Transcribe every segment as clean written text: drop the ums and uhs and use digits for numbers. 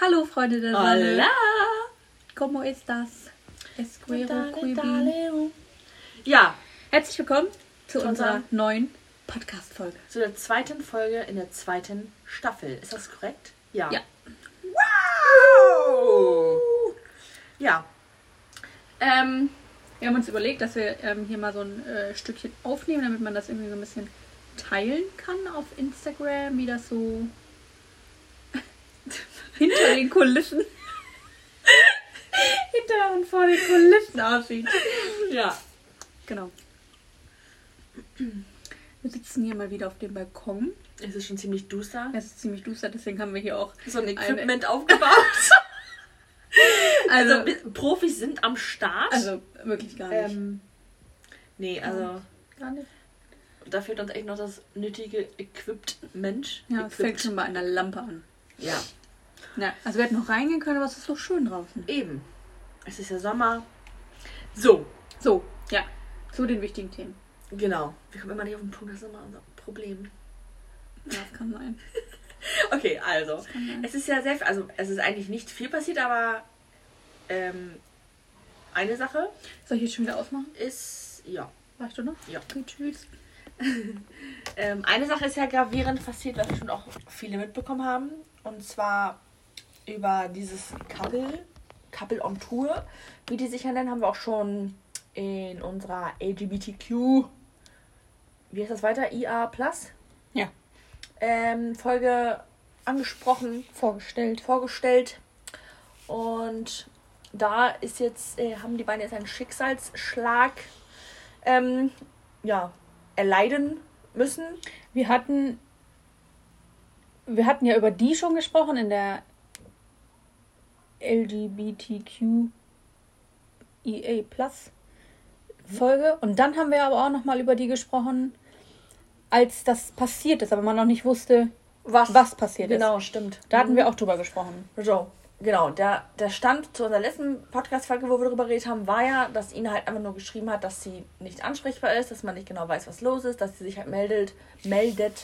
Hallo Freunde der Sonne. Hola. Como estas? Esquero Quibi. Ja, herzlich willkommen zu unserer neuen Podcast-Folge. Zu der zweiten Folge in der zweiten Staffel. Ist das korrekt? Ja. Ja. Wow! Ja. Wir haben uns überlegt, dass wir hier mal so ein Stückchen aufnehmen, damit man das irgendwie so ein bisschen teilen kann auf Instagram, wie das so hinter den Kulissen. Hinter und vor den Kulissen aussieht. Ja. Genau. Wir sitzen hier mal wieder auf dem Balkon. Es ist schon ziemlich duster. Es ist ziemlich duster, deswegen haben wir hier auch so ein Equipment aufgebaut. Also Profis sind am Start. Also wirklich gar nicht. Nee, also gar nicht. Da fehlt uns echt noch das nötige Equipment. Ja, es fängt schon bei einer Lampe an. Ja. Na, also wir hätten noch reingehen können, aber es ist doch schön draußen. Eben. Es ist ja Sommer. So, ja. Zu den wichtigen Themen. Genau. Wir kommen immer nicht auf den Punkt, das ist immer unser Problem. Ja, das kann sein. Okay, also. Es ist ja sehr, also es ist eigentlich nicht viel passiert, aber eine Sache. Soll ich jetzt schon wieder ausmachen? Ist, ja. Weißt du noch? Ja. Okay, tschüss. Eine Sache ist ja gravierend passiert, was schon auch viele mitbekommen haben. Und zwar über dieses Couple on Tour, wie die sich ja nennen, haben wir auch schon in unserer LGBTQ, wie heißt das weiter? IA+? Ja. Folge angesprochen, vorgestellt. Und da ist jetzt, haben die beiden jetzt einen Schicksalsschlag erleiden müssen. Wir hatten ja über die schon gesprochen in der LGBTQIA+-Folge. Und dann haben wir aber auch nochmal über die gesprochen, als das passiert ist, aber man noch nicht wusste, was passiert ist. Genau, stimmt. Da hatten wir auch drüber gesprochen. So, genau. Der Stand zu unserer letzten Podcast-Folge, wo wir drüber geredet haben, war ja, dass Ina halt einfach nur geschrieben hat, dass sie nicht ansprechbar ist, dass man nicht genau weiß, was los ist, dass sie sich halt meldet,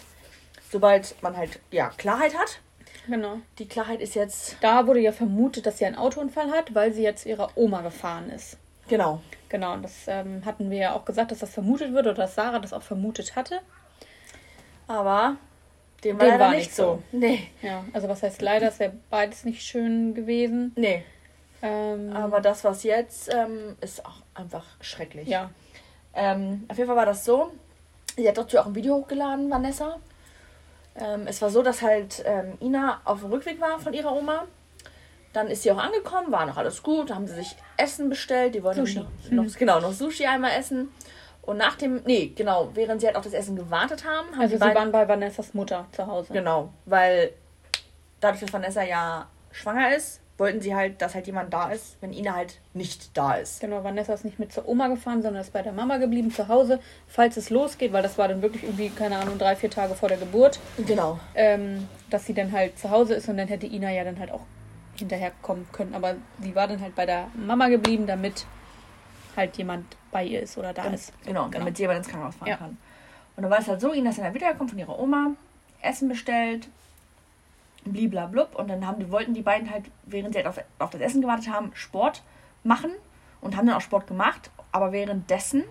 sobald man halt, ja, Klarheit hat. Genau. Die Klarheit ist jetzt... Da wurde ja vermutet, dass sie einen Autounfall hat, weil sie jetzt ihrer Oma gefahren ist. Genau, und das hatten wir ja auch gesagt, dass das vermutet wird oder dass Sarah das auch vermutet hatte. Aber dem war leider nicht so. Nee. Ja, also was heißt leider, es wäre beides nicht schön gewesen. Nee. Aber das, was jetzt ist auch einfach schrecklich. Ja. Auf jeden Fall war das so. Sie hat dazu auch ein Video hochgeladen, Vanessa. Es war so, dass halt Ina auf dem Rückweg war von ihrer Oma. Dann ist sie auch angekommen, war noch alles gut. Da haben sie sich Essen bestellt. Die wollten Sushi. Noch Sushi einmal essen. Und nach dem, während sie halt auch das Essen gewartet haben... sie waren bei Vanessas Mutter zu Hause. Genau, weil dadurch, dass Vanessa ja schwanger ist, wollten sie halt, dass halt jemand da ist, wenn Ina halt nicht da ist. Genau, Vanessa ist nicht mit zur Oma gefahren, sondern ist bei der Mama geblieben zu Hause, falls es losgeht, weil das war dann wirklich irgendwie, 3-4 Tage vor der Geburt. Genau. Dass sie dann halt zu Hause ist und dann hätte Ina ja dann halt auch hinterherkommen können. Aber sie war dann halt bei der Mama geblieben, damit halt jemand bei ihr ist oder da ist. Genau, damit sie jemand ins Krankenhaus fahren kann. Und dann war es halt so, Ina ist dann wiedergekommen von ihrer Oma, Essen bestellt, bliblablub, und dann wollten die beiden halt, während sie halt auf das Essen gewartet haben, Sport machen und haben dann auch Sport gemacht, aber währenddessen,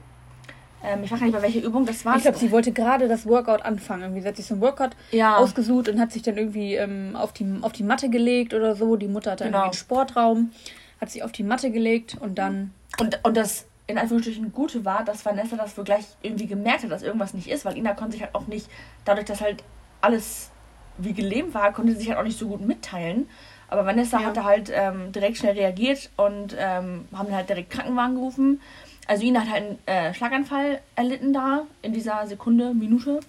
ich weiß gar nicht, bei welcher Übung das war. Ich glaube, sie wollte gerade das Workout anfangen. Irgendwie, sie hat sich so ein Workout ausgesucht und hat sich dann irgendwie auf die Matte gelegt oder so. Die Mutter hatte irgendwie einen Sportraum, hat sich auf die Matte gelegt und dann... Und das in Anführungsstrichen Gute war, dass Vanessa das wohl gleich irgendwie gemerkt hat, dass irgendwas nicht ist, weil Ina konnte sich halt auch nicht, dadurch, dass halt alles wie gelähmt war, konnte sie sich halt auch nicht so gut mitteilen. Aber Vanessa hatte halt direkt schnell reagiert und haben halt direkt Krankenwagen gerufen. Also Ina hat halt einen Schlaganfall erlitten da, in dieser Minute.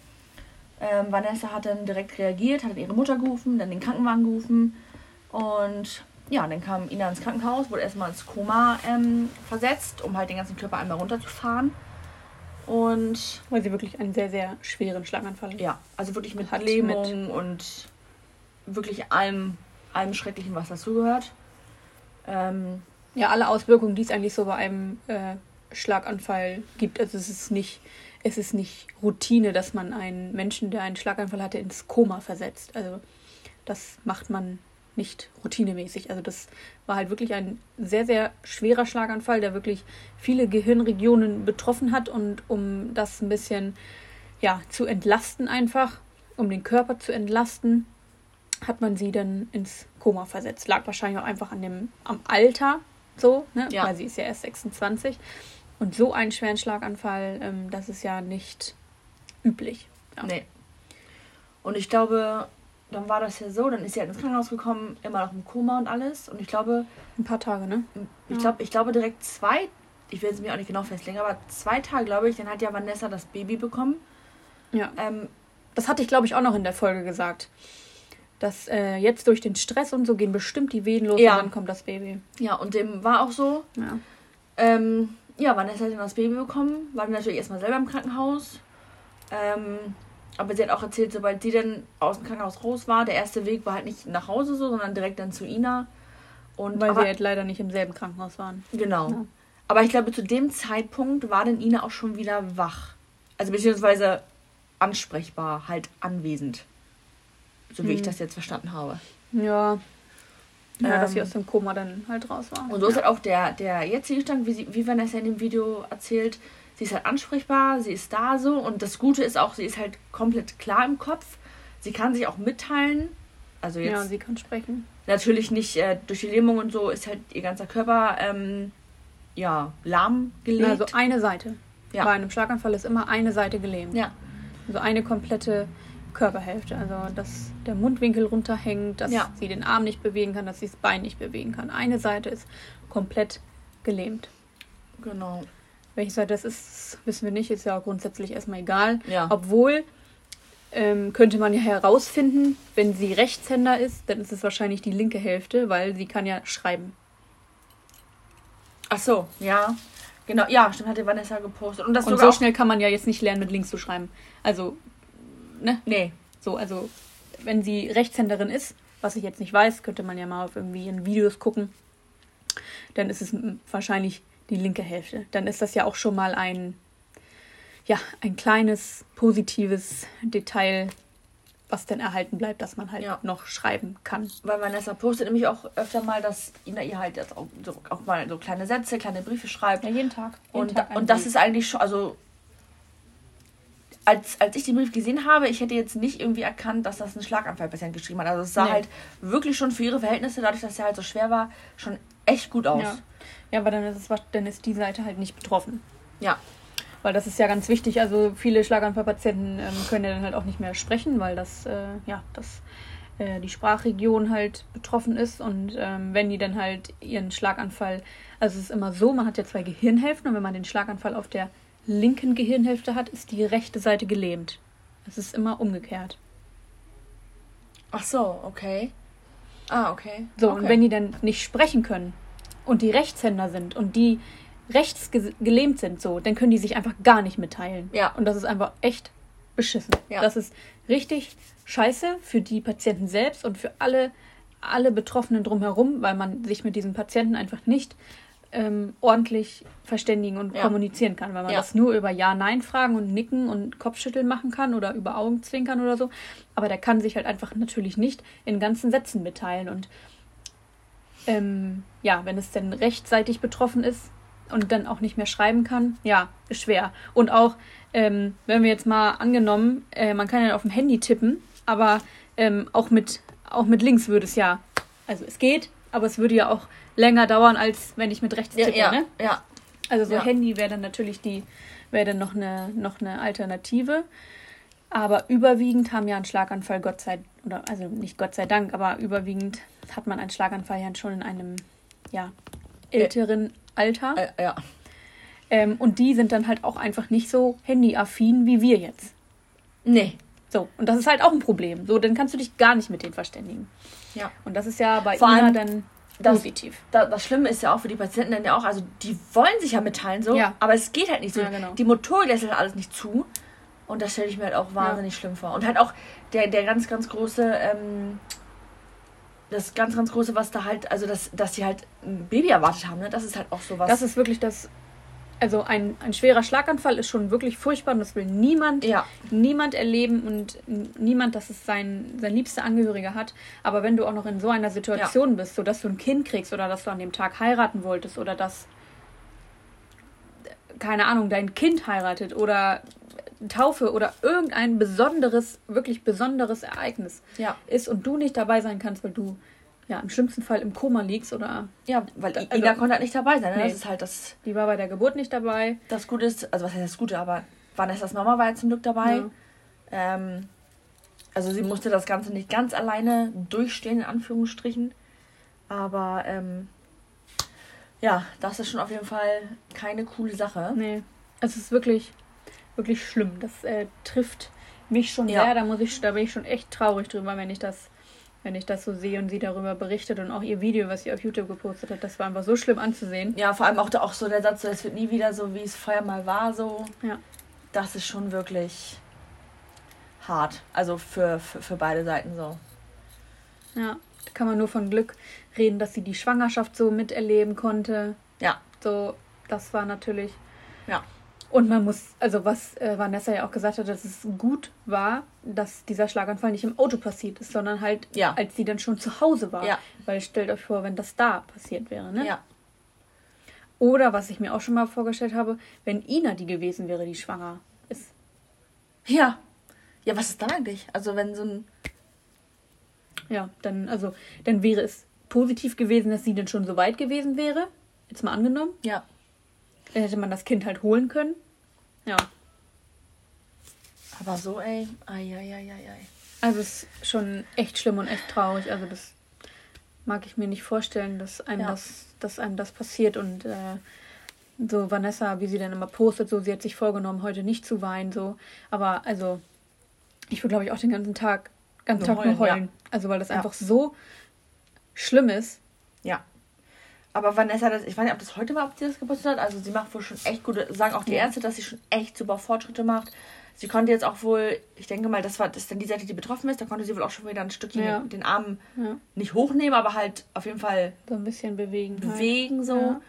Vanessa hat dann direkt reagiert, hat dann ihre Mutter gerufen, dann den Krankenwagen gerufen und... Ja, dann kam Ina ins Krankenhaus, wurde erstmal ins Koma versetzt, um halt den ganzen Körper einmal runterzufahren. Und weil sie wirklich einen sehr, sehr schweren Schlaganfall hat. Ja, also wirklich mit Lähmung und wirklich allem Schrecklichen, was dazugehört. Alle Auswirkungen, die es eigentlich so bei einem Schlaganfall gibt. Also es ist nicht Routine, dass man einen Menschen, der einen Schlaganfall hatte, ins Koma versetzt. Also das macht man nicht routinemäßig. Also das war halt wirklich ein sehr, sehr schwerer Schlaganfall, der wirklich viele Gehirnregionen betroffen hat. Und um das ein bisschen ja, zu entlasten einfach, um den Körper zu entlasten, hat man sie dann ins Koma versetzt. Lag wahrscheinlich auch einfach am Alter so, ne? Ja. Weil sie ist ja erst 26. Und so einen schweren Schlaganfall, das ist ja nicht üblich. Ja. Nee. Und ich glaube, dann war das ja so, dann ist sie halt ins Krankenhaus gekommen, immer noch im Koma und alles. Und ich glaube... Ein paar Tage, ne? Ich glaube direkt 2, ich will es mir auch nicht genau festlegen, aber 2 Tage, glaube ich, dann hat ja Vanessa das Baby bekommen. Ja. Das hatte ich, glaube ich, auch noch in der Folge gesagt. Dass jetzt durch den Stress und so gehen bestimmt die Wehen los, ja. Und dann kommt das Baby. Ja, und dem war auch so. Ja. Vanessa hat dann das Baby bekommen, war natürlich erstmal selber im Krankenhaus. Aber sie hat auch erzählt, sobald sie dann aus dem Krankenhaus raus war, der erste Weg war halt nicht nach Hause so, sondern direkt dann zu Ina. Und weil sie halt leider nicht im selben Krankenhaus waren. Genau. Ja. Aber ich glaube, zu dem Zeitpunkt war dann Ina auch schon wieder wach. Also beziehungsweise ansprechbar, halt anwesend. So wie ich das jetzt verstanden habe. Ja. Ja, dass sie aus dem Koma dann halt raus war. Und so ist halt auch der jetzige Stand, wie Vanessa in dem Video erzählt. Sie ist halt ansprechbar, sie ist da so. Und das Gute ist auch, sie ist halt komplett klar im Kopf. Sie kann sich auch mitteilen. Also jetzt, ja, sie kann sprechen. Natürlich nicht durch die Lähmung und so ist halt ihr ganzer Körper lahmgelegt. Also eine Seite. Ja. Bei einem Schlaganfall ist immer eine Seite gelähmt. Ja. Also eine komplette Körperhälfte. Also dass der Mundwinkel runterhängt, dass sie den Arm nicht bewegen kann, dass sie das Bein nicht bewegen kann. Eine Seite ist komplett gelähmt. Genau. Welche Seite das ist, wissen wir nicht. Ist ja auch grundsätzlich erstmal egal. Ja. Obwohl, könnte man ja herausfinden, wenn sie Rechtshänder ist, dann ist es wahrscheinlich die linke Hälfte, weil sie kann ja schreiben. Ach so, ja. Genau, ja, stimmt, hatte Vanessa gepostet. Und so schnell kann man ja jetzt nicht lernen, mit links zu schreiben. Also, ne? Nee. So, also, wenn sie Rechtshänderin ist, was ich jetzt nicht weiß, könnte man ja mal auf irgendwie in Videos gucken, dann ist es wahrscheinlich die linke Hälfte. Dann ist das ja auch schon mal ein kleines, positives Detail, was dann erhalten bleibt, dass man halt noch schreiben kann. Weil Vanessa postet nämlich auch öfter mal, dass Ina ihr halt jetzt auch mal so kleine Sätze, kleine Briefe schreibt. Ja, jeden Tag. Und das ist eigentlich schon, also als ich den Brief gesehen habe, ich hätte jetzt nicht irgendwie erkannt, dass das ein Schlaganfallpatient geschrieben hat. Also es sah halt wirklich schon für ihre Verhältnisse, dadurch, dass er halt so schwer war, schon echt gut aus. Ja. Ja, aber dann ist die Seite halt nicht betroffen. Ja. Weil das ist ja ganz wichtig. Also viele Schlaganfallpatienten können ja dann halt auch nicht mehr sprechen, weil das die Sprachregion halt betroffen ist. Und wenn die dann halt ihren Schlaganfall... Also es ist immer so, man hat ja 2 Gehirnhälften. Und wenn man den Schlaganfall auf der linken Gehirnhälfte hat, ist die rechte Seite gelähmt. Es ist immer umgekehrt. Ach so, okay. Ah, okay. So, okay. Und wenn die dann nicht sprechen können... und die Rechtshänder sind und die rechts gelähmt sind, so, dann können die sich einfach gar nicht mitteilen. Ja. Und das ist einfach echt beschissen. Ja. Das ist richtig scheiße für die Patienten selbst und für alle Betroffenen drumherum, weil man sich mit diesen Patienten einfach nicht ordentlich verständigen und kommunizieren kann, weil man das nur über Ja-Nein-Fragen und Nicken und Kopfschütteln machen kann oder über Augenzwinkern oder so. Aber der kann sich halt einfach natürlich nicht in ganzen Sätzen mitteilen und wenn es denn rechtzeitig betroffen ist und dann auch nicht mehr schreiben kann, ist schwer. Und auch, wenn wir jetzt mal angenommen, man kann ja auf dem Handy tippen, aber auch mit links würde es also es geht, aber es würde ja auch länger dauern, als wenn ich mit rechts tippe, ne? Ja. Also Handy wäre dann natürlich noch eine Alternative. Aber überwiegend haben einen Schlaganfall, überwiegend hat man einen Schlaganfall ja schon in einem älteren Alter. Ja. Und die sind dann halt auch einfach nicht so handyaffin wie wir jetzt. Nee. So, und das ist halt auch ein Problem. So, dann kannst du dich gar nicht mit denen verständigen. Ja. Und das ist ja bei Ina dann positiv. Das Schlimme ist ja auch für die Patienten dann ja auch, also die wollen sich ja mitteilen so, aber es geht halt nicht so. Ja, genau. Die Motorik lässt halt alles nicht zu. Und das stelle ich mir halt auch wahnsinnig schlimm vor. Und halt auch der ganz, ganz große, das ganz, ganz große, was da halt, also dass sie halt ein Baby erwartet haben, ne? Das ist halt auch sowas. Das ist wirklich das, Also ein schwerer Schlaganfall ist schon wirklich furchtbar und das will niemand erleben und niemand, dass es sein liebster Angehöriger hat. Aber wenn du auch noch in so einer Situation bist, sodass du ein Kind kriegst oder dass du an dem Tag heiraten wolltest oder dass, keine Ahnung, dein Kind heiratet oder Taufe oder irgendein besonderes, wirklich besonderes Ereignis ist und du nicht dabei sein kannst, weil du im schlimmsten Fall im Koma liegst oder... Ja, weil Ina konnte halt nicht dabei sein. Ne? Nee. Das ist halt das... Die war bei der Geburt nicht dabei. Das Gute ist, also was heißt das Gute, aber Vanessas Mama war ja zum Glück dabei. Ja. Also sie musste das Ganze nicht ganz alleine durchstehen, in Anführungsstrichen. Aber das ist schon auf jeden Fall keine coole Sache. Nee, es ist wirklich, wirklich schlimm. Das trifft mich schon sehr. Da bin ich schon echt traurig drüber, wenn ich das so sehe und sie darüber berichtet und auch ihr Video, was sie auf YouTube gepostet hat, das war einfach so schlimm anzusehen. Ja, vor allem auch so der Satz, es wird nie wieder so, wie es vorher mal war, so. Ja. Das ist schon wirklich hart. Also für beide Seiten so. Ja, da kann man nur von Glück reden, dass sie die Schwangerschaft so miterleben konnte. Ja. So, das war natürlich... Ja. Und man muss, also was Vanessa ja auch gesagt hat, dass es gut war, dass dieser Schlaganfall nicht im Auto passiert ist, sondern halt, als sie dann schon zu Hause war. Ja. Weil stellt euch vor, wenn das da passiert wäre, ne? Ja. Oder, was ich mir auch schon mal vorgestellt habe, wenn Ina die gewesen wäre, die schwanger ist. Ja. Ja, was ist dann eigentlich? Also wenn so ein... Ja, dann wäre es positiv gewesen, dass sie dann schon so weit gewesen wäre. Jetzt mal angenommen. Ja. Dann hätte man das Kind halt holen können. Ja. Aber so, ey. Ai. Also es ist schon echt schlimm und echt traurig. Also das mag ich mir nicht vorstellen, dass einem das passiert. Und so Vanessa, wie sie dann immer postet, so sie hat sich vorgenommen, heute nicht zu weinen. So. Aber also ich würde, glaube ich, auch den ganzen Tag nur heulen. Ja. Also weil das einfach so schlimm ist. Ja. Aber Vanessa, ich weiß nicht, ob das heute war, ob sie das gepostet hat. Also sie macht wohl schon echt gute, sagen auch die Ärzte, dass sie schon echt super Fortschritte macht. Sie konnte jetzt auch wohl, ich denke mal, das ist dann die Seite, die betroffen ist, da konnte sie wohl auch schon wieder ein Stückchen den Arm nicht hochnehmen, aber halt auf jeden Fall so ein bisschen bewegen. So.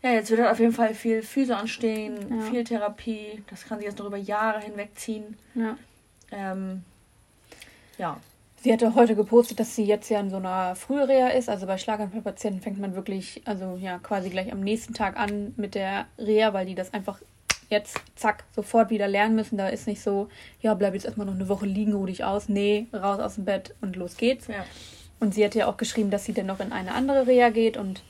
Ja, jetzt wird halt auf jeden Fall viel Physio anstehen, viel Therapie. Das kann sie jetzt noch über Jahre hinwegziehen. Ja. Sie hatte heute gepostet, dass sie jetzt ja in so einer Frühreha ist. Also bei Schlaganfallpatienten fängt man wirklich, quasi gleich am nächsten Tag an mit der Reha, weil die das einfach jetzt, zack, sofort wieder lernen müssen. Da ist nicht so, bleib jetzt erstmal noch eine Woche liegen, ruh dich aus. Nee, raus aus dem Bett und los geht's. Ja. Und sie hatte ja auch geschrieben, dass sie dann noch in eine andere Reha geht. Und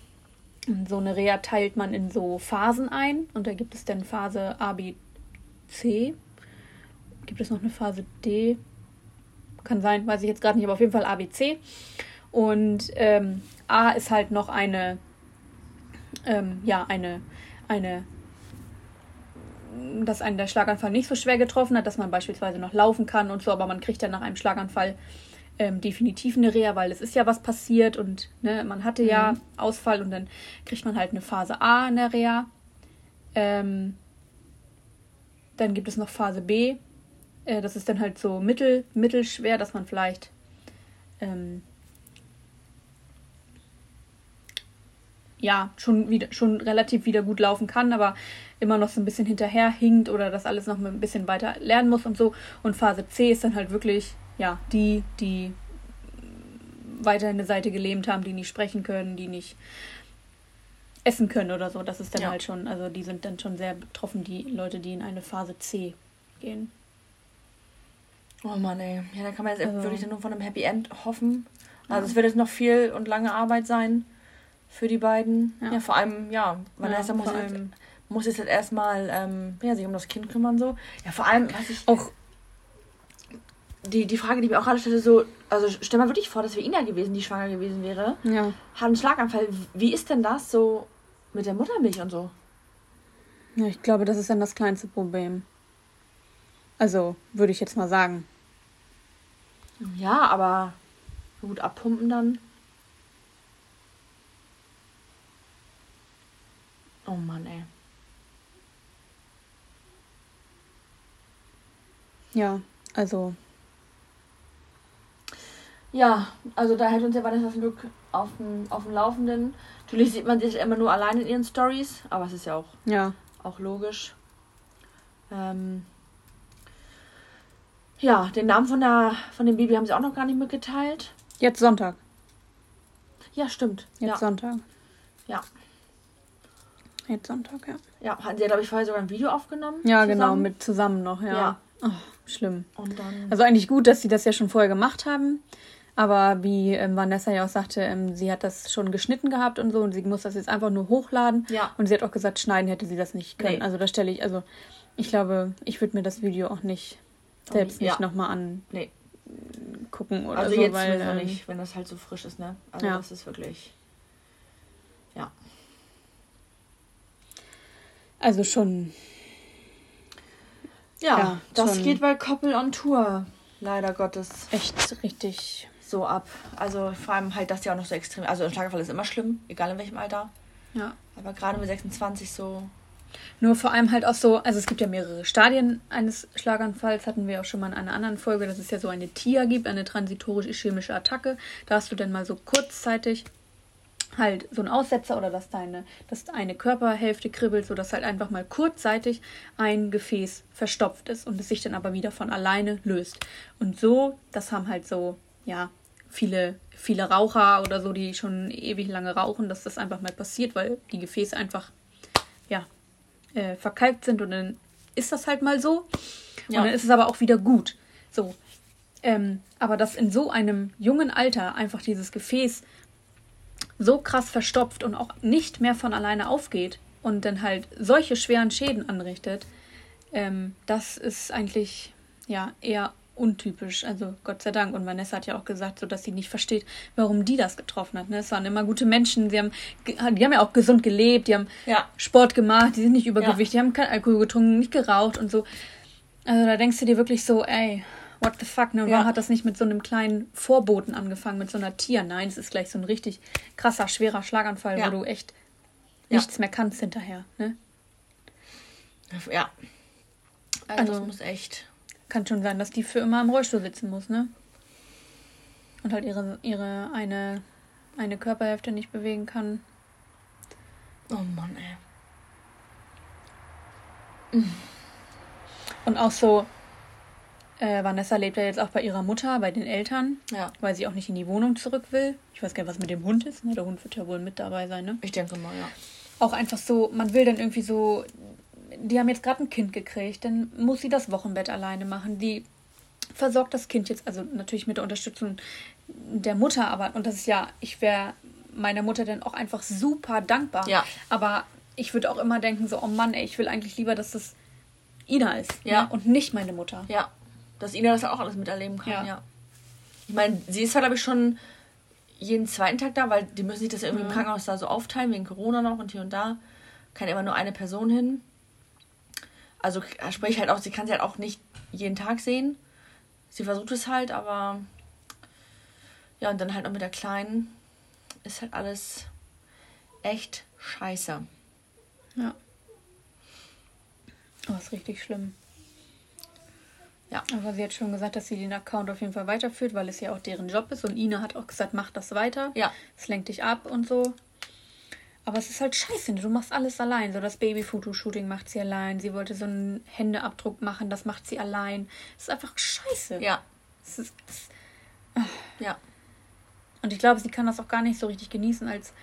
so eine Reha teilt man in so Phasen ein. Und da gibt es dann Phase A, B, C. Gibt es noch eine Phase D? Kann sein, weiß ich jetzt gerade nicht, aber auf jeden Fall ABC. Und A ist halt noch eine, dass einen der Schlaganfall nicht so schwer getroffen hat, dass man beispielsweise noch laufen kann und so, aber man kriegt dann nach einem Schlaganfall definitiv eine Reha, weil es ist ja was passiert und ne, man hatte ja Ausfall und dann kriegt man halt eine Phase A in der Reha. Dann gibt es noch Phase B. Das ist dann halt so mittelschwer, dass man vielleicht schon relativ wieder gut laufen kann, aber immer noch so ein bisschen hinterher hinkt oder das alles noch ein bisschen weiter lernen muss und so. Und Phase C ist dann halt wirklich, die weiterhin eine Seite gelähmt haben, die nicht sprechen können, die nicht essen können oder so. Das ist dann halt schon, also die sind dann schon sehr betroffen, die Leute, die in eine Phase C gehen. Oh Mann, ey. Ja, da kann man jetzt wirklich nur von einem Happy End hoffen. Also es wird jetzt noch viel und lange Arbeit sein für die beiden. Ja, vor allem, Vanessa muss jetzt halt erstmal sich um das Kind kümmern so. Ja, vor allem, was ich... Auch die Frage, die ich mir auch gerade stellte, so, also stell mal wirklich vor, das wäre Ina gewesen, die schwanger gewesen wäre. Ja. Hat einen Schlaganfall. Wie ist denn das so mit der Muttermilch und so? Ja, ich glaube, das ist dann das kleinste Problem. Also, würde ich jetzt mal sagen. Ja, aber gut abpumpen dann. Oh Mann, ey. Ja, also. Ja, also da hält uns ja Vanessa das Glück auf dem Laufenden. Natürlich sieht man sich immer nur allein in ihren Stories, aber es ist ja auch auch logisch. Ja, den Namen von dem Baby haben sie auch noch gar nicht mitgeteilt. Jetzt Sonntag. Ja, stimmt. Jetzt ja. Sonntag. Ja. Jetzt Sonntag, ja. Ja, hatten sie ja, glaube ich, vorher sogar ein Video aufgenommen. Ja, zusammen. Genau, mit zusammen noch, ja. Ja. Oh, schlimm. Und dann, also eigentlich gut, dass sie das ja schon vorher gemacht haben. Aber wie Vanessa ja auch sagte, sie hat das schon geschnitten gehabt und so. Und sie muss das jetzt einfach nur hochladen. Ja. Und sie hat auch gesagt, schneiden hätte sie das nicht können. Nee. Also da stelle ich, also ich glaube, ich würde mir das Video auch nicht... Selbst nicht ja. nochmal an nee. Gucken oder also so. Also jetzt weil, nicht, wenn das halt so frisch ist, ne? Also ja. Das ist wirklich, ja. Also schon. Ja das schon geht bei Couple on Tour, leider Gottes. Echt richtig so ab. Also vor allem halt, dass die auch noch so extrem, also ein Schlaganfall ist immer schlimm, egal in welchem Alter. Ja. Aber gerade mit 26 so. Nur vor allem halt auch so, also es gibt ja mehrere Stadien eines Schlaganfalls, hatten wir auch schon mal in einer anderen Folge, dass es ja so eine TIA gibt, eine transitorisch-ischämische Attacke. Da hast du dann mal so kurzzeitig halt so einen Aussetzer oder dass deine Körperhälfte kribbelt, sodass halt einfach mal kurzzeitig ein Gefäß verstopft ist und es sich dann aber wieder von alleine löst. Und so, das haben halt so, ja, viele Raucher oder so, die schon ewig lange rauchen, dass das einfach mal passiert, weil die Gefäße einfach, ja, verkalkt sind und dann ist das halt mal so. Ja. Und dann ist es aber auch wieder gut. So. Aber dass in so einem jungen Alter einfach dieses Gefäß so krass verstopft und auch nicht mehr von alleine aufgeht und dann halt solche schweren Schäden anrichtet, das ist eigentlich ja eher untypisch. Also Gott sei Dank. Und Vanessa hat ja auch gesagt, so dass sie nicht versteht, warum die das getroffen hat. Ne? Es waren immer gute Menschen. Die haben ja auch gesund gelebt. Die haben Sport gemacht. Die sind nicht übergewichtig. Ja. Die haben keinen Alkohol getrunken, nicht geraucht und so. Also da denkst du dir wirklich so, ey, what the fuck? Ne? Warum hat das nicht mit so einem kleinen Vorboten angefangen, mit so einer Tier? Nein, es ist gleich so ein richtig krasser, schwerer Schlaganfall, wo du echt nichts mehr kannst hinterher. Ne? Ja. Also das muss echt... Kann schon sein, dass die für immer im Rollstuhl sitzen muss, ne? Und halt ihre eine Körperhälfte nicht bewegen kann. Oh Mann, ey. Und auch so, Vanessa lebt ja jetzt auch bei ihrer Mutter, bei den Eltern, weil sie auch nicht in die Wohnung zurück will. Ich weiß gar nicht, was mit dem Hund ist, ne? Der Hund wird ja wohl mit dabei sein, ne? Ich denke mal, ja. Auch einfach so, man will dann irgendwie so... Die haben jetzt gerade ein Kind gekriegt, dann muss sie das Wochenbett alleine machen. Die versorgt das Kind jetzt, also natürlich mit der Unterstützung der Mutter, aber und das ist ja, ich wäre meiner Mutter dann auch einfach super dankbar. Ja. Aber ich würde auch immer denken so, oh Mann, ey, ich will eigentlich lieber, dass das Ina ist ne? Und nicht meine Mutter. Ja, dass Ina das auch alles miterleben kann, ja. Ich meine, sie ist halt, glaube ich, schon jeden zweiten Tag da, weil die müssen sich das irgendwie im Krankenhaus da so aufteilen, wegen Corona noch und hier und da. Kann immer nur eine Person hin. Also sprich halt auch, sie kann sie halt auch nicht jeden Tag sehen. Sie versucht es halt, aber ja, und dann halt auch mit der Kleinen ist halt alles echt scheiße. Ja. Oh, ist richtig schlimm. Ja. Aber sie hat schon gesagt, dass sie den Account auf jeden Fall weiterführt, weil es ja auch deren Job ist. Und Ina hat auch gesagt, mach das weiter. Ja. Es lenkt dich ab und so. Aber es ist halt scheiße, du machst alles allein. So das Babyfotoshooting macht sie allein. Sie wollte so einen Händeabdruck machen, das macht sie allein. Es ist einfach scheiße. Ja. Ja. Und ich glaube, sie kann das auch gar nicht so richtig genießen, als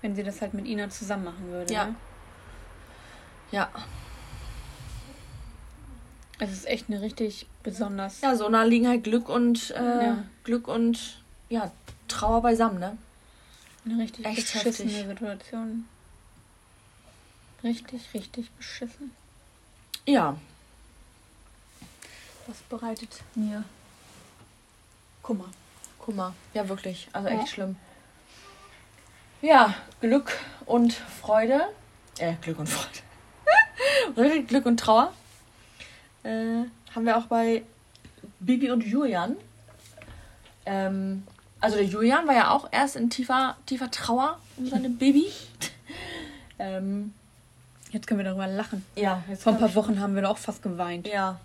wenn sie das halt mit Ina zusammen machen würde. Ja. Ne? Ja. Es ist echt eine richtig besonders... Ja, so nah liegen halt Glück und Trauer beisammen, ne? Eine richtig echt beschissene heftig. Situation. Richtig beschissen. Ja. Das bereitet mir Kummer. Ja, wirklich. Also echt schlimm. Ja, Glück und Freude. Glück und Freude. Richtig Glück und Trauer. Haben wir auch bei Bibi und Julian. Also der Julian war ja auch erst in tiefer Trauer um seine Baby. Jetzt können wir darüber lachen. Ja. Vor ein paar Wochen haben wir doch auch fast geweint. Ja.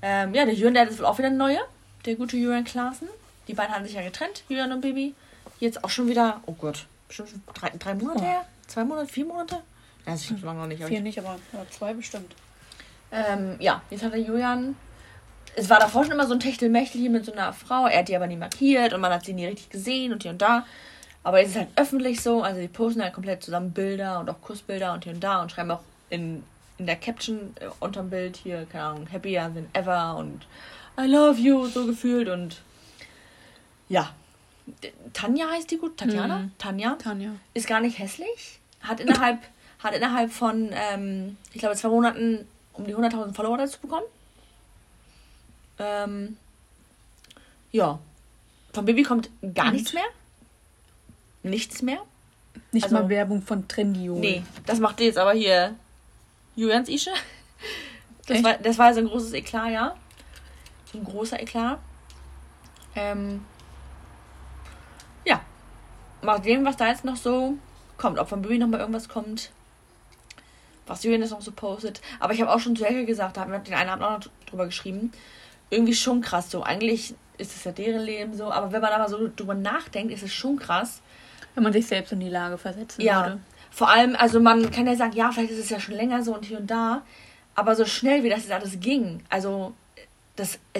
Der Jürgen, der hat jetzt wohl auch wieder eine neue. Der gute Jürgen Klaassen. Die beiden haben sich ja getrennt, Jürgen und Baby. Jetzt auch schon wieder, oh Gott, bestimmt 3 Monate her? 2 Monate? 4 Monate? Also ich war noch nicht. Vier nicht, aber zwei bestimmt. Ja, jetzt hat der Julian... Es war davor schon immer so ein Techtelmechtel mit so einer Frau. Er hat die aber nie markiert und man hat sie nie richtig gesehen und hier und da. Aber jetzt ist es halt öffentlich so. Also die posten halt komplett zusammen Bilder und auch Kussbilder und hier und da und schreiben auch in der Caption unterm Bild hier, keine Ahnung, happier than ever und I love you, so gefühlt. Und ja, Tanja heißt die gut, Tatjana? Mhm. Tanja. Ist gar nicht hässlich. Hat innerhalb von, ich glaube, 2 Monaten um die 100.000 Follower dazu bekommen. Ja. Von Bibi kommt gar nichts mehr. Nichts mehr. Nicht also, mal Werbung von Trendio. Nee, das macht jetzt aber hier Julians Ische. Das war so ein großes Eklat, ja. So ein großer Eklat. Ja. Mal sehen, was da jetzt noch so kommt. Ob von Bibi nochmal irgendwas kommt. Was Julian das noch so postet. Aber ich habe auch schon zu Helge gesagt, da haben wir den einen Abend auch noch drüber geschrieben. Irgendwie schon krass so. Eigentlich ist es ja deren Leben so. Aber wenn man aber so drüber nachdenkt, ist es schon krass. Wenn man sich selbst in die Lage versetzen würde. Vor allem, also man kann ja sagen, ja, vielleicht ist es ja schon länger so und hier und da. Aber so schnell, wie das jetzt alles ging. Also,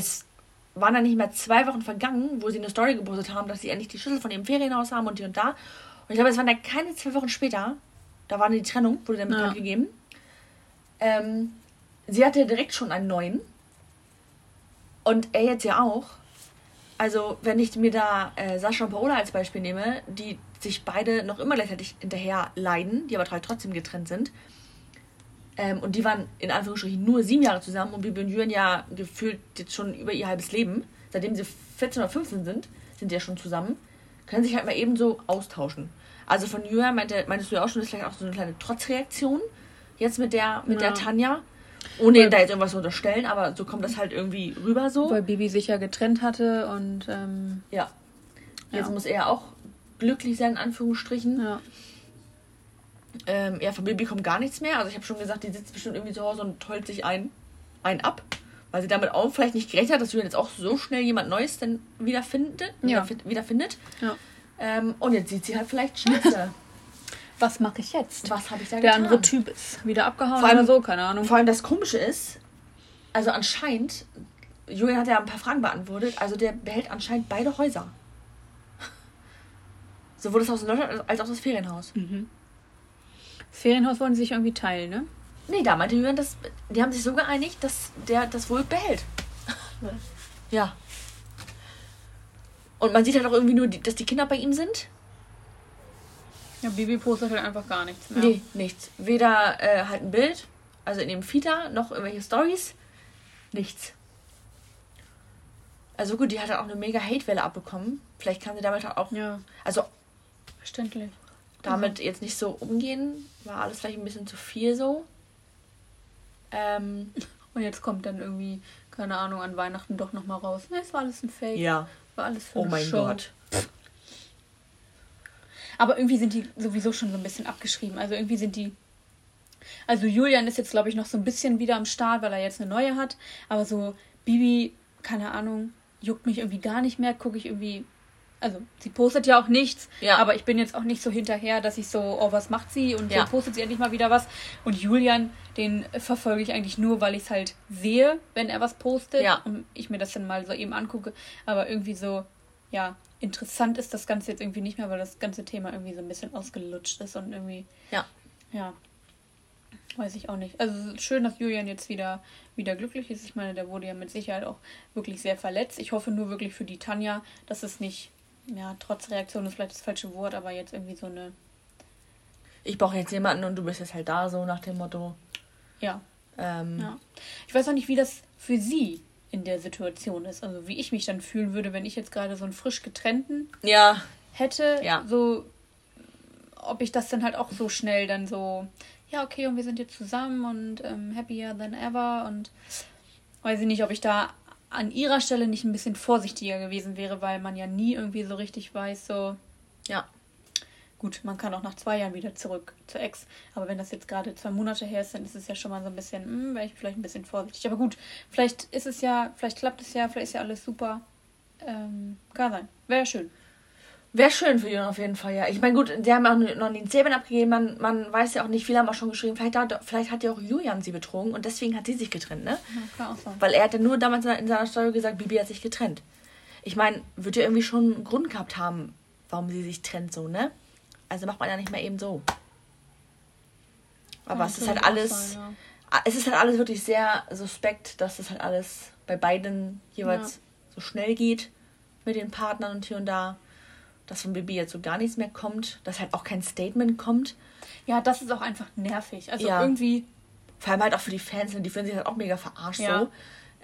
es waren dann nicht mehr 2 Wochen vergangen, wo sie eine Story gepostet haben, dass sie endlich die Schlüssel von ihrem Ferienhaus haben und hier und da. Und ich glaube, es waren dann keine 2 Wochen später. Da war die Trennung, wurde dann bekannt gegeben. Sie hatte direkt schon einen neuen. Und er jetzt ja auch. Also, wenn ich mir da Sascha und Paola als Beispiel nehme, die sich beide noch immer gleichzeitig hinterher leiden, die aber trotzdem getrennt sind. Und die waren in Anführungsstrichen nur 7 Jahre zusammen und Bibi und Jürgen ja gefühlt jetzt schon über ihr halbes Leben. Seitdem sie 14 oder 15 sind die ja schon zusammen. Können sich halt mal eben so austauschen. Also von Jürgen meintest du ja auch schon, das ist vielleicht auch so eine kleine Trotzreaktion. Jetzt mit der Tanja. Ohne ihnen da jetzt irgendwas zu unterstellen, aber so kommt das halt irgendwie rüber so. Weil Bibi sich ja getrennt hatte und Jetzt muss er auch glücklich sein, in Anführungsstrichen. Ja. Von Bibi kommt gar nichts mehr. Also ich habe schon gesagt, die sitzt bestimmt irgendwie zu Hause und heult sich einen ab. Weil sie damit auch vielleicht nicht gerechnet hat, dass Julian jetzt auch so schnell jemand Neues dann wiederfindet. Ja. Und jetzt sieht sie halt vielleicht Scheiße. Was mache ich jetzt? Was habe ich da getan? Der andere Typ ist wieder abgehauen oder so, keine Ahnung. Vor allem das Komische ist, also anscheinend, Julian hat ja ein paar Fragen beantwortet, also der behält anscheinend beide Häuser. Sowohl das Haus in Deutschland als auch das Ferienhaus. Mhm. Das Ferienhaus wollen sie sich irgendwie teilen, ne? Nee, da meinte Julian, die haben sich so geeinigt, dass der das wohl behält. Ja. Und man sieht halt auch irgendwie nur, dass die Kinder bei ihm sind. Ja, Bibi postet halt einfach gar nichts mehr. Nee, nichts. Weder halt ein Bild, also in dem Feeder, noch irgendwelche Stories. Nichts. Also gut, die hat halt auch eine mega Hate-Welle abbekommen. Vielleicht kann sie damit halt auch... Ja. Also... Verständlich. Damit jetzt nicht so umgehen. War alles vielleicht ein bisschen zu viel so. Und jetzt kommt dann irgendwie, keine Ahnung, an Weihnachten doch nochmal raus. Ne, es war alles ein Fake. Ja. War alles für eine Show. Oh mein Gott. Aber irgendwie sind die sowieso schon so ein bisschen abgeschrieben. Also irgendwie sind die... Also Julian ist jetzt, glaube ich, noch so ein bisschen wieder am Start, weil er jetzt eine neue hat. Aber so Bibi, keine Ahnung, juckt mich irgendwie gar nicht mehr. Gucke ich irgendwie... Also sie postet ja auch nichts. Ja. Aber ich bin jetzt auch nicht so hinterher, dass ich so... Oh, was macht sie? Und so postet sie endlich mal wieder was. Und Julian, den verfolge ich eigentlich nur, weil ich es halt sehe, wenn er was postet. Ja. Und ich mir das dann mal so eben angucke. Aber irgendwie so... Ja, interessant ist das Ganze jetzt irgendwie nicht mehr, weil das ganze Thema irgendwie so ein bisschen ausgelutscht ist und irgendwie... Ja. Ja. Weiß ich auch nicht. Also schön, dass Julian jetzt wieder glücklich ist. Ich meine, der wurde ja mit Sicherheit auch wirklich sehr verletzt. Ich hoffe nur wirklich für die Tanja, dass es nicht... Ja, trotz Reaktion ist vielleicht das falsche Wort, aber jetzt irgendwie so eine... Ich brauche jetzt jemanden und du bist jetzt halt da, so nach dem Motto. Ja. Ja. Ich weiß auch nicht, wie das für sie in der Situation ist. Also wie ich mich dann fühlen würde, wenn ich jetzt gerade so einen frisch getrennten hätte. Ja. So, ob ich das dann halt auch so schnell dann so, ja, okay, und wir sind jetzt zusammen und happier than ever und weiß ich nicht, ob ich da an ihrer Stelle nicht ein bisschen vorsichtiger gewesen wäre, weil man ja nie irgendwie so richtig weiß, so, ja, gut, man kann auch nach 2 Jahren wieder zurück zur Ex. Aber wenn das jetzt gerade 2 Monate her ist, dann ist es ja schon mal so ein bisschen, wäre ich vielleicht ein bisschen vorsichtig. Aber gut, vielleicht ist es ja, vielleicht klappt es ja, vielleicht ist ja alles super. Kann sein. Wäre ja schön. Wäre schön für Jürgen auf jeden Fall, ja. Ich meine, gut, die haben auch noch den Säbel abgegeben. Man weiß ja auch nicht, viele haben auch schon geschrieben, vielleicht hat ja auch Julian sie betrogen und deswegen hat sie sich getrennt, ne? Ja, klar, auch so. Weil er hat ja nur damals in seiner Story gesagt, Bibi hat sich getrennt. Ich meine, wird ja irgendwie schon einen Grund gehabt haben, warum sie sich trennt so, ne? Also macht man ja nicht mehr eben so. Aber ja, es ist halt alles... Sein, ja. Es ist halt alles wirklich sehr suspekt, dass es halt alles bei beiden jeweils so schnell geht mit den Partnern und hier und da. Dass von Bibi jetzt so gar nichts mehr kommt, dass halt auch kein Statement kommt. Ja, das ist auch einfach nervig. Also irgendwie... Vor allem halt auch für die Fans, die fühlen sich halt auch mega verarscht so.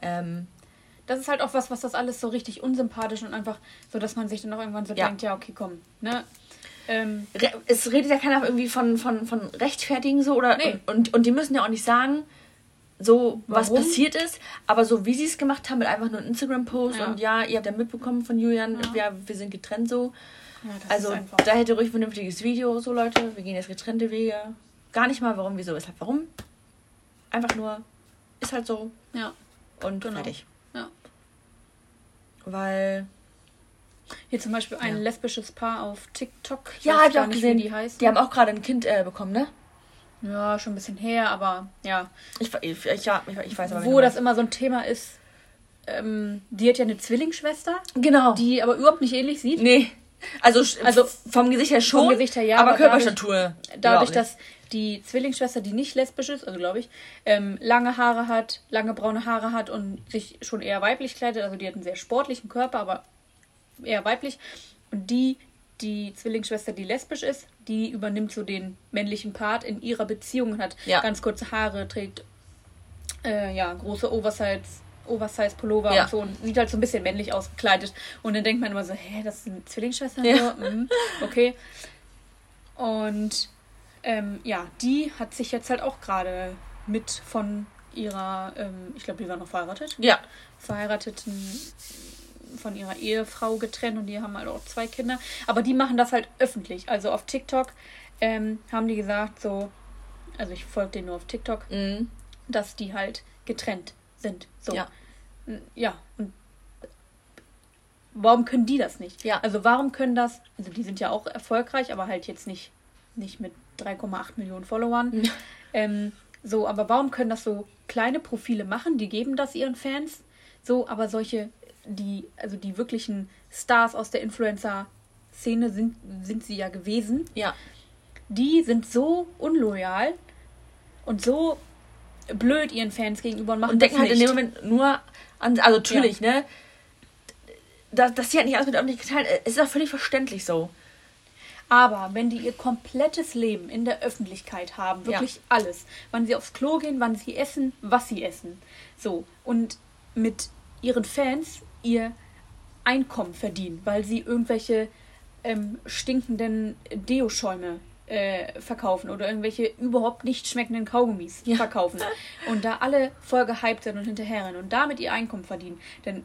Das ist halt auch was das alles so richtig unsympathisch und einfach so, dass man sich dann auch irgendwann so denkt, ja, okay, komm, ne? Es redet ja keiner irgendwie von Rechtfertigen so oder... Nee. Und die müssen ja auch nicht sagen, so was passiert ist, aber so wie sie es gemacht haben mit einfach nur einem Instagram-Post und ihr habt ja mitbekommen von Julian, wir sind getrennt so. Ja, also da hätte ruhig ein vernünftiges Video, so Leute, wir gehen jetzt getrennte Wege. Gar nicht mal warum, wieso, weshalb, warum. Einfach nur, ist halt so. Ja. Und fertig. Ja. Weil... Hier zum Beispiel ein lesbisches Paar auf TikTok. Ich hab ich auch gesehen, wie die heißen. Die haben auch gerade ein Kind bekommen, ne? Ja, schon ein bisschen her, aber ja. Ich weiß aber nicht. Wo das immer so ein Thema ist, die hat ja eine Zwillingsschwester. Genau. Die aber überhaupt nicht ähnlich sieht. Nee. Also vom Gesicht her schon. Vom Gesicht her, ja. Aber Körperstatur. Dadurch, dass die Zwillingsschwester, die nicht lesbisch ist, also glaube ich, lange braune Haare hat und sich schon eher weiblich kleidet. Also die hat einen sehr sportlichen Körper, aber eher weiblich. Und die Zwillingsschwester, die lesbisch ist, die übernimmt so den männlichen Part in ihrer Beziehung und hat ganz kurze Haare, trägt große Oversize-Pullover und so und sieht halt so ein bisschen männlich ausgekleidet. Und dann denkt man immer so, hä, das ist eine Zwillingsschwester? Ja. So? Okay. Und die hat sich jetzt halt auch gerade mit von ihrer, ich glaube, die war noch verheiratet. Ja. Verheirateten... von ihrer Ehefrau getrennt und die haben halt auch 2 Kinder. Aber die machen das halt öffentlich. Also auf TikTok haben die gesagt so, also ich folge denen nur auf TikTok, dass die halt getrennt sind. So. Ja. Und warum können die das nicht? Ja. Also die sind ja auch erfolgreich, aber halt jetzt nicht mit 3,8 Millionen Followern. Mhm. Aber warum können das so kleine Profile machen? Die geben das ihren Fans. So, aber solche die wirklichen Stars aus der Influencer-Szene sind sie ja gewesen. Ja. Die sind so unloyal und so blöd ihren Fans gegenüber und machen und denken das halt nicht. In dem Moment nur an, also natürlich, ne? Das hier hat nicht alles mit öffentlich geteilt. Es ist auch völlig verständlich so. Aber wenn die ihr komplettes Leben in der Öffentlichkeit haben, wirklich alles, wann sie aufs Klo gehen, wann sie essen, was sie essen, so, und mit ihren Fans ihr Einkommen verdienen, weil sie irgendwelche stinkenden Deo-Schäume verkaufen oder irgendwelche überhaupt nicht schmeckenden Kaugummis verkaufen und da alle voll gehypt sind und hinterherren und damit ihr Einkommen verdienen, dann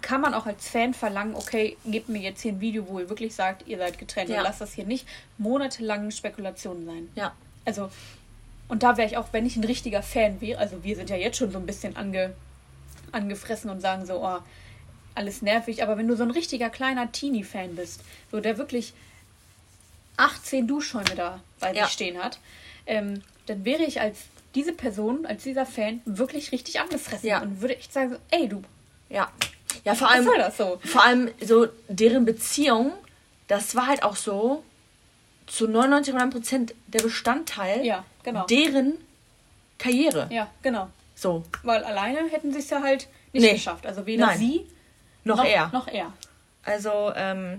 kann man auch als Fan verlangen, okay, gebt mir jetzt hier ein Video, wo ihr wirklich sagt, ihr seid getrennt und lasst das hier nicht monatelange Spekulationen sein. Ja. Also, und da wäre ich auch, wenn ich ein richtiger Fan wäre, also wir sind ja jetzt schon so ein bisschen angefressen und sagen so, oh, alles nervig. Aber wenn du so ein richtiger kleiner Teenie-Fan bist, so der wirklich 18 Duschschäume da bei sich stehen hat, dann wäre ich als diese Person, als dieser Fan wirklich richtig angefressen und würde echt sagen, so, ey, du. Ja, vor allem, was soll das so? Vor allem so deren Beziehung, das war halt auch so zu 99% der Bestandteil deren Karriere. Ja, genau. So. Weil alleine hätten sie es ja halt nicht geschafft. Also weder sie noch er. Also, und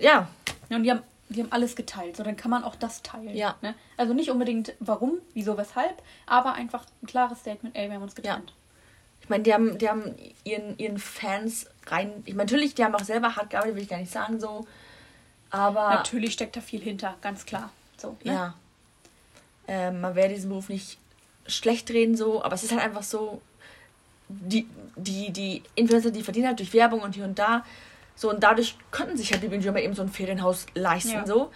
die haben alles geteilt. So, dann kann man auch das teilen. Ja. Ne? Also nicht unbedingt warum, wieso, weshalb, aber einfach ein klares Statement, ey, wir haben uns getrennt. Ja. Ich meine, die haben ihren Fans rein... Ich meine, natürlich, die haben auch selber hart gearbeitet, will ich gar nicht sagen, so. Aber... Natürlich steckt da viel hinter, ganz klar. So, ne? Ja. Man werde diesen Beruf nicht schlecht reden, so, aber es ist halt einfach so, die Influencer, die verdienen halt durch Werbung und hier und da, so, und dadurch konnten sich halt die Bibi eben so ein Ferienhaus leisten, so.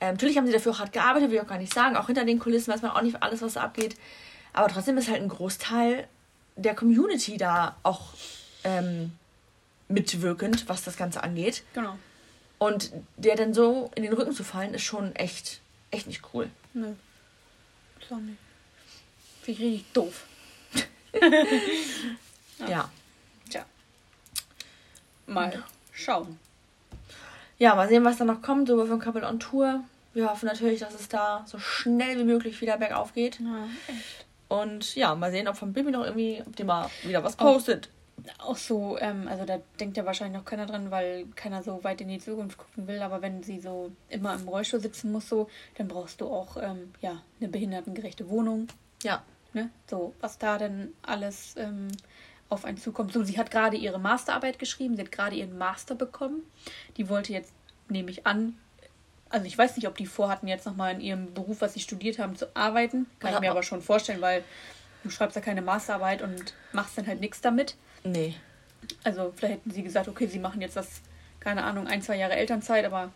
Natürlich haben sie dafür auch hart gearbeitet, will ich auch gar nicht sagen, auch hinter den Kulissen weiß man auch nicht alles, was da abgeht, aber trotzdem ist halt ein Großteil der Community da auch mitwirkend, was das Ganze angeht. Genau. Und der dann so in den Rücken zu fallen, ist schon echt nicht cool. Nö. Das auch nicht. Finde ich richtig doof. Ja. Tja. Mal schauen. Ja, mal sehen, was da noch kommt. So von Couple on Tour. Wir hoffen natürlich, dass es da so schnell wie möglich wieder bergauf geht. Ja, echt. Und ja, mal sehen, ob von Bibi noch irgendwie, ob die mal wieder was postet. Auch so, also da denkt ja wahrscheinlich noch keiner dran, weil keiner so weit in die Zukunft gucken will. Aber wenn sie so immer im Rollstuhl sitzen muss, so, dann brauchst du auch eine behindertengerechte Wohnung. Ja. Ne? So, was da denn alles auf einen zukommt. So, sie hat gerade ihre Masterarbeit geschrieben, sie hat gerade ihren Master bekommen. Die wollte jetzt, nehme ich an, also ich weiß nicht, ob die vorhatten, jetzt nochmal in ihrem Beruf, was sie studiert haben, zu arbeiten. Kann ich mir aber schon vorstellen, weil du schreibst ja keine Masterarbeit und machst dann halt nichts damit. Nee. Also vielleicht hätten sie gesagt, okay, sie machen jetzt das, keine Ahnung, 1-2 Jahre Elternzeit, aber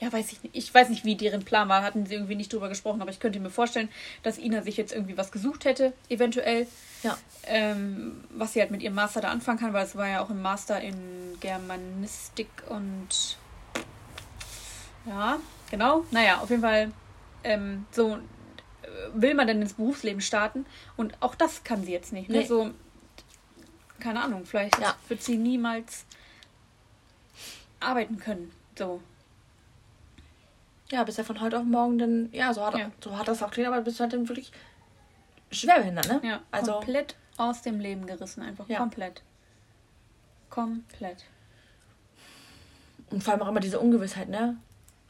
ja, weiß ich nicht. Ich weiß nicht, wie deren Plan war, hatten sie irgendwie nicht drüber gesprochen, aber ich könnte mir vorstellen, dass Ina sich jetzt irgendwie was gesucht hätte, eventuell. Ja. Was sie halt mit ihrem Master da anfangen kann, weil es war ja auch ein Master in Germanistik und ja, genau. Naja, auf jeden Fall so will man dann ins Berufsleben starten und auch das kann sie jetzt nicht. Nee. Ne? So, keine Ahnung, vielleicht wird sie niemals arbeiten können. So. Ja, bis ja von heute auf morgen dann, so hat das auch klingt, aber bis halt dann wirklich schwerbehindert, ne? Ja, also komplett aus dem Leben gerissen einfach. Ja. Komplett. Und vor allem auch immer diese Ungewissheit, ne?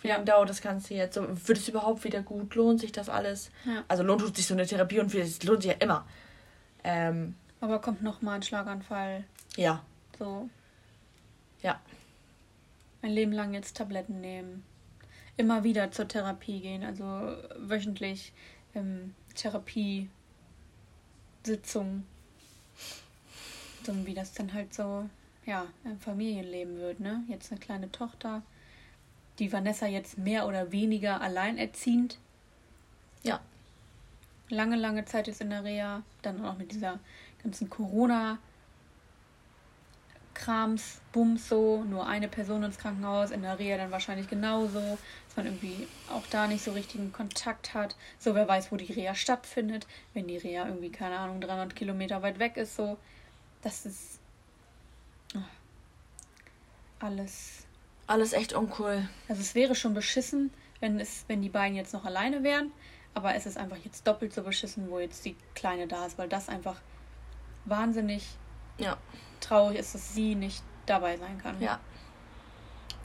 Wie lange dauert das Ganze jetzt? So, wird es überhaupt wieder gut? Lohnt sich das alles? Ja. Also lohnt sich so eine Therapie und es lohnt sich ja immer. Aber kommt nochmal ein Schlaganfall. Ja. So. Ja. Ein Leben lang jetzt Tabletten nehmen. Immer wieder zur Therapie gehen. Also wöchentlich Therapiesitzung. So wie das dann halt so... ja, im Familienleben wird, ne? Jetzt eine kleine Tochter, die Vanessa jetzt mehr oder weniger alleinerziehend. Ja. Lange Zeit ist in der Reha. Dann auch mit dieser ganzen Corona-Krams, Bums so, nur eine Person ins Krankenhaus, in der Reha dann wahrscheinlich genauso, dass man irgendwie auch da nicht so richtigen Kontakt hat. So, wer weiß, wo die Reha stattfindet, wenn die Reha irgendwie, keine Ahnung, 300 Kilometer weit weg ist, so. Das ist alles echt uncool. Also es wäre schon beschissen, wenn die beiden jetzt noch alleine wären, aber es ist einfach jetzt doppelt so beschissen, wo jetzt die Kleine da ist, weil das einfach wahnsinnig traurig ist, dass sie nicht dabei sein kann. Ja.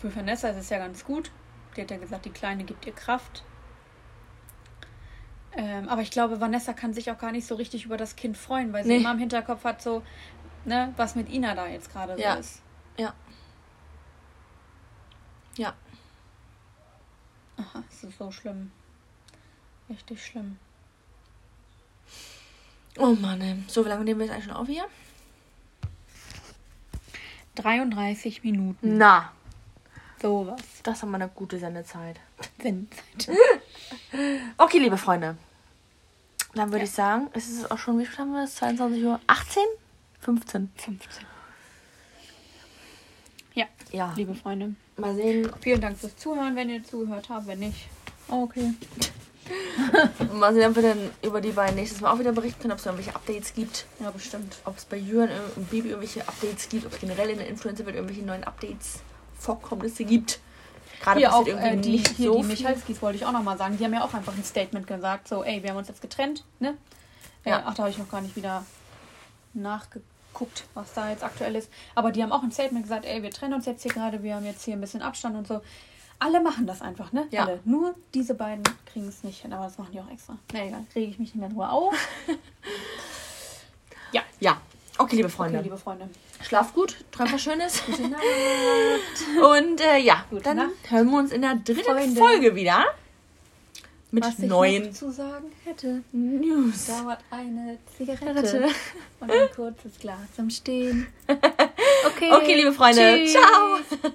Für Vanessa ist es ja ganz gut. Die hat ja gesagt, die Kleine gibt ihr Kraft. Aber ich glaube, Vanessa kann sich auch gar nicht so richtig über das Kind freuen, weil sie immer im Hinterkopf hat so, ne, was mit Ina da jetzt gerade so ist. Ja. Ja. Aha, es ist so schlimm. Richtig schlimm. Oh Mann, ey. So, wie lange nehmen wir jetzt eigentlich schon auf hier? 33 Minuten. Na. So was. Das haben wir eine gute Sendezeit. Okay, liebe Freunde. Dann würde ich sagen, es ist auch schon, wie viel haben wir das? 22 Uhr 18? 15. Ja, liebe Freunde. Mal sehen. Vielen Dank fürs Zuhören, wenn ihr zugehört habt, wenn nicht. Okay. Mal sehen, ob wir dann über die beiden nächstes Mal auch wieder berichten können, ob es da irgendwelche Updates gibt. Ja, bestimmt. Ob es bei Jürgen und Bibi irgendwelche Updates gibt, ob es generell in der Influencer-Welt irgendwelche neuen Updates, Vorkommnisse gibt. Gerade passiert auch, irgendwie nicht so viel. Die Michalskis wollte ich auch nochmal sagen. Die haben ja auch einfach ein Statement gesagt, so, ey, wir haben uns jetzt getrennt, ne? Ja. Ach, da habe ich noch gar nicht wieder nachgeguckt, was da jetzt aktuell ist. Aber die haben auch im Statement gesagt, ey, wir trennen uns jetzt hier gerade, wir haben jetzt hier ein bisschen Abstand und so. Alle machen das einfach, ne? Ja. Alle. Nur diese beiden kriegen es nicht hin, aber das machen die auch extra. Na egal, rege ich mich nicht mehr drüber auf. Ja. Okay, liebe Freunde. Schlaf gut, träum was Schönes. Gute Nacht. Und Gute dann Nacht. Hören wir uns in der dritten Folge wieder. Mit was neuen ich zu sagen hätte. News. Dauert eine Zigarette und ein kurzes Glas zum Stehen. Okay, liebe Freunde. Tschüss. Ciao.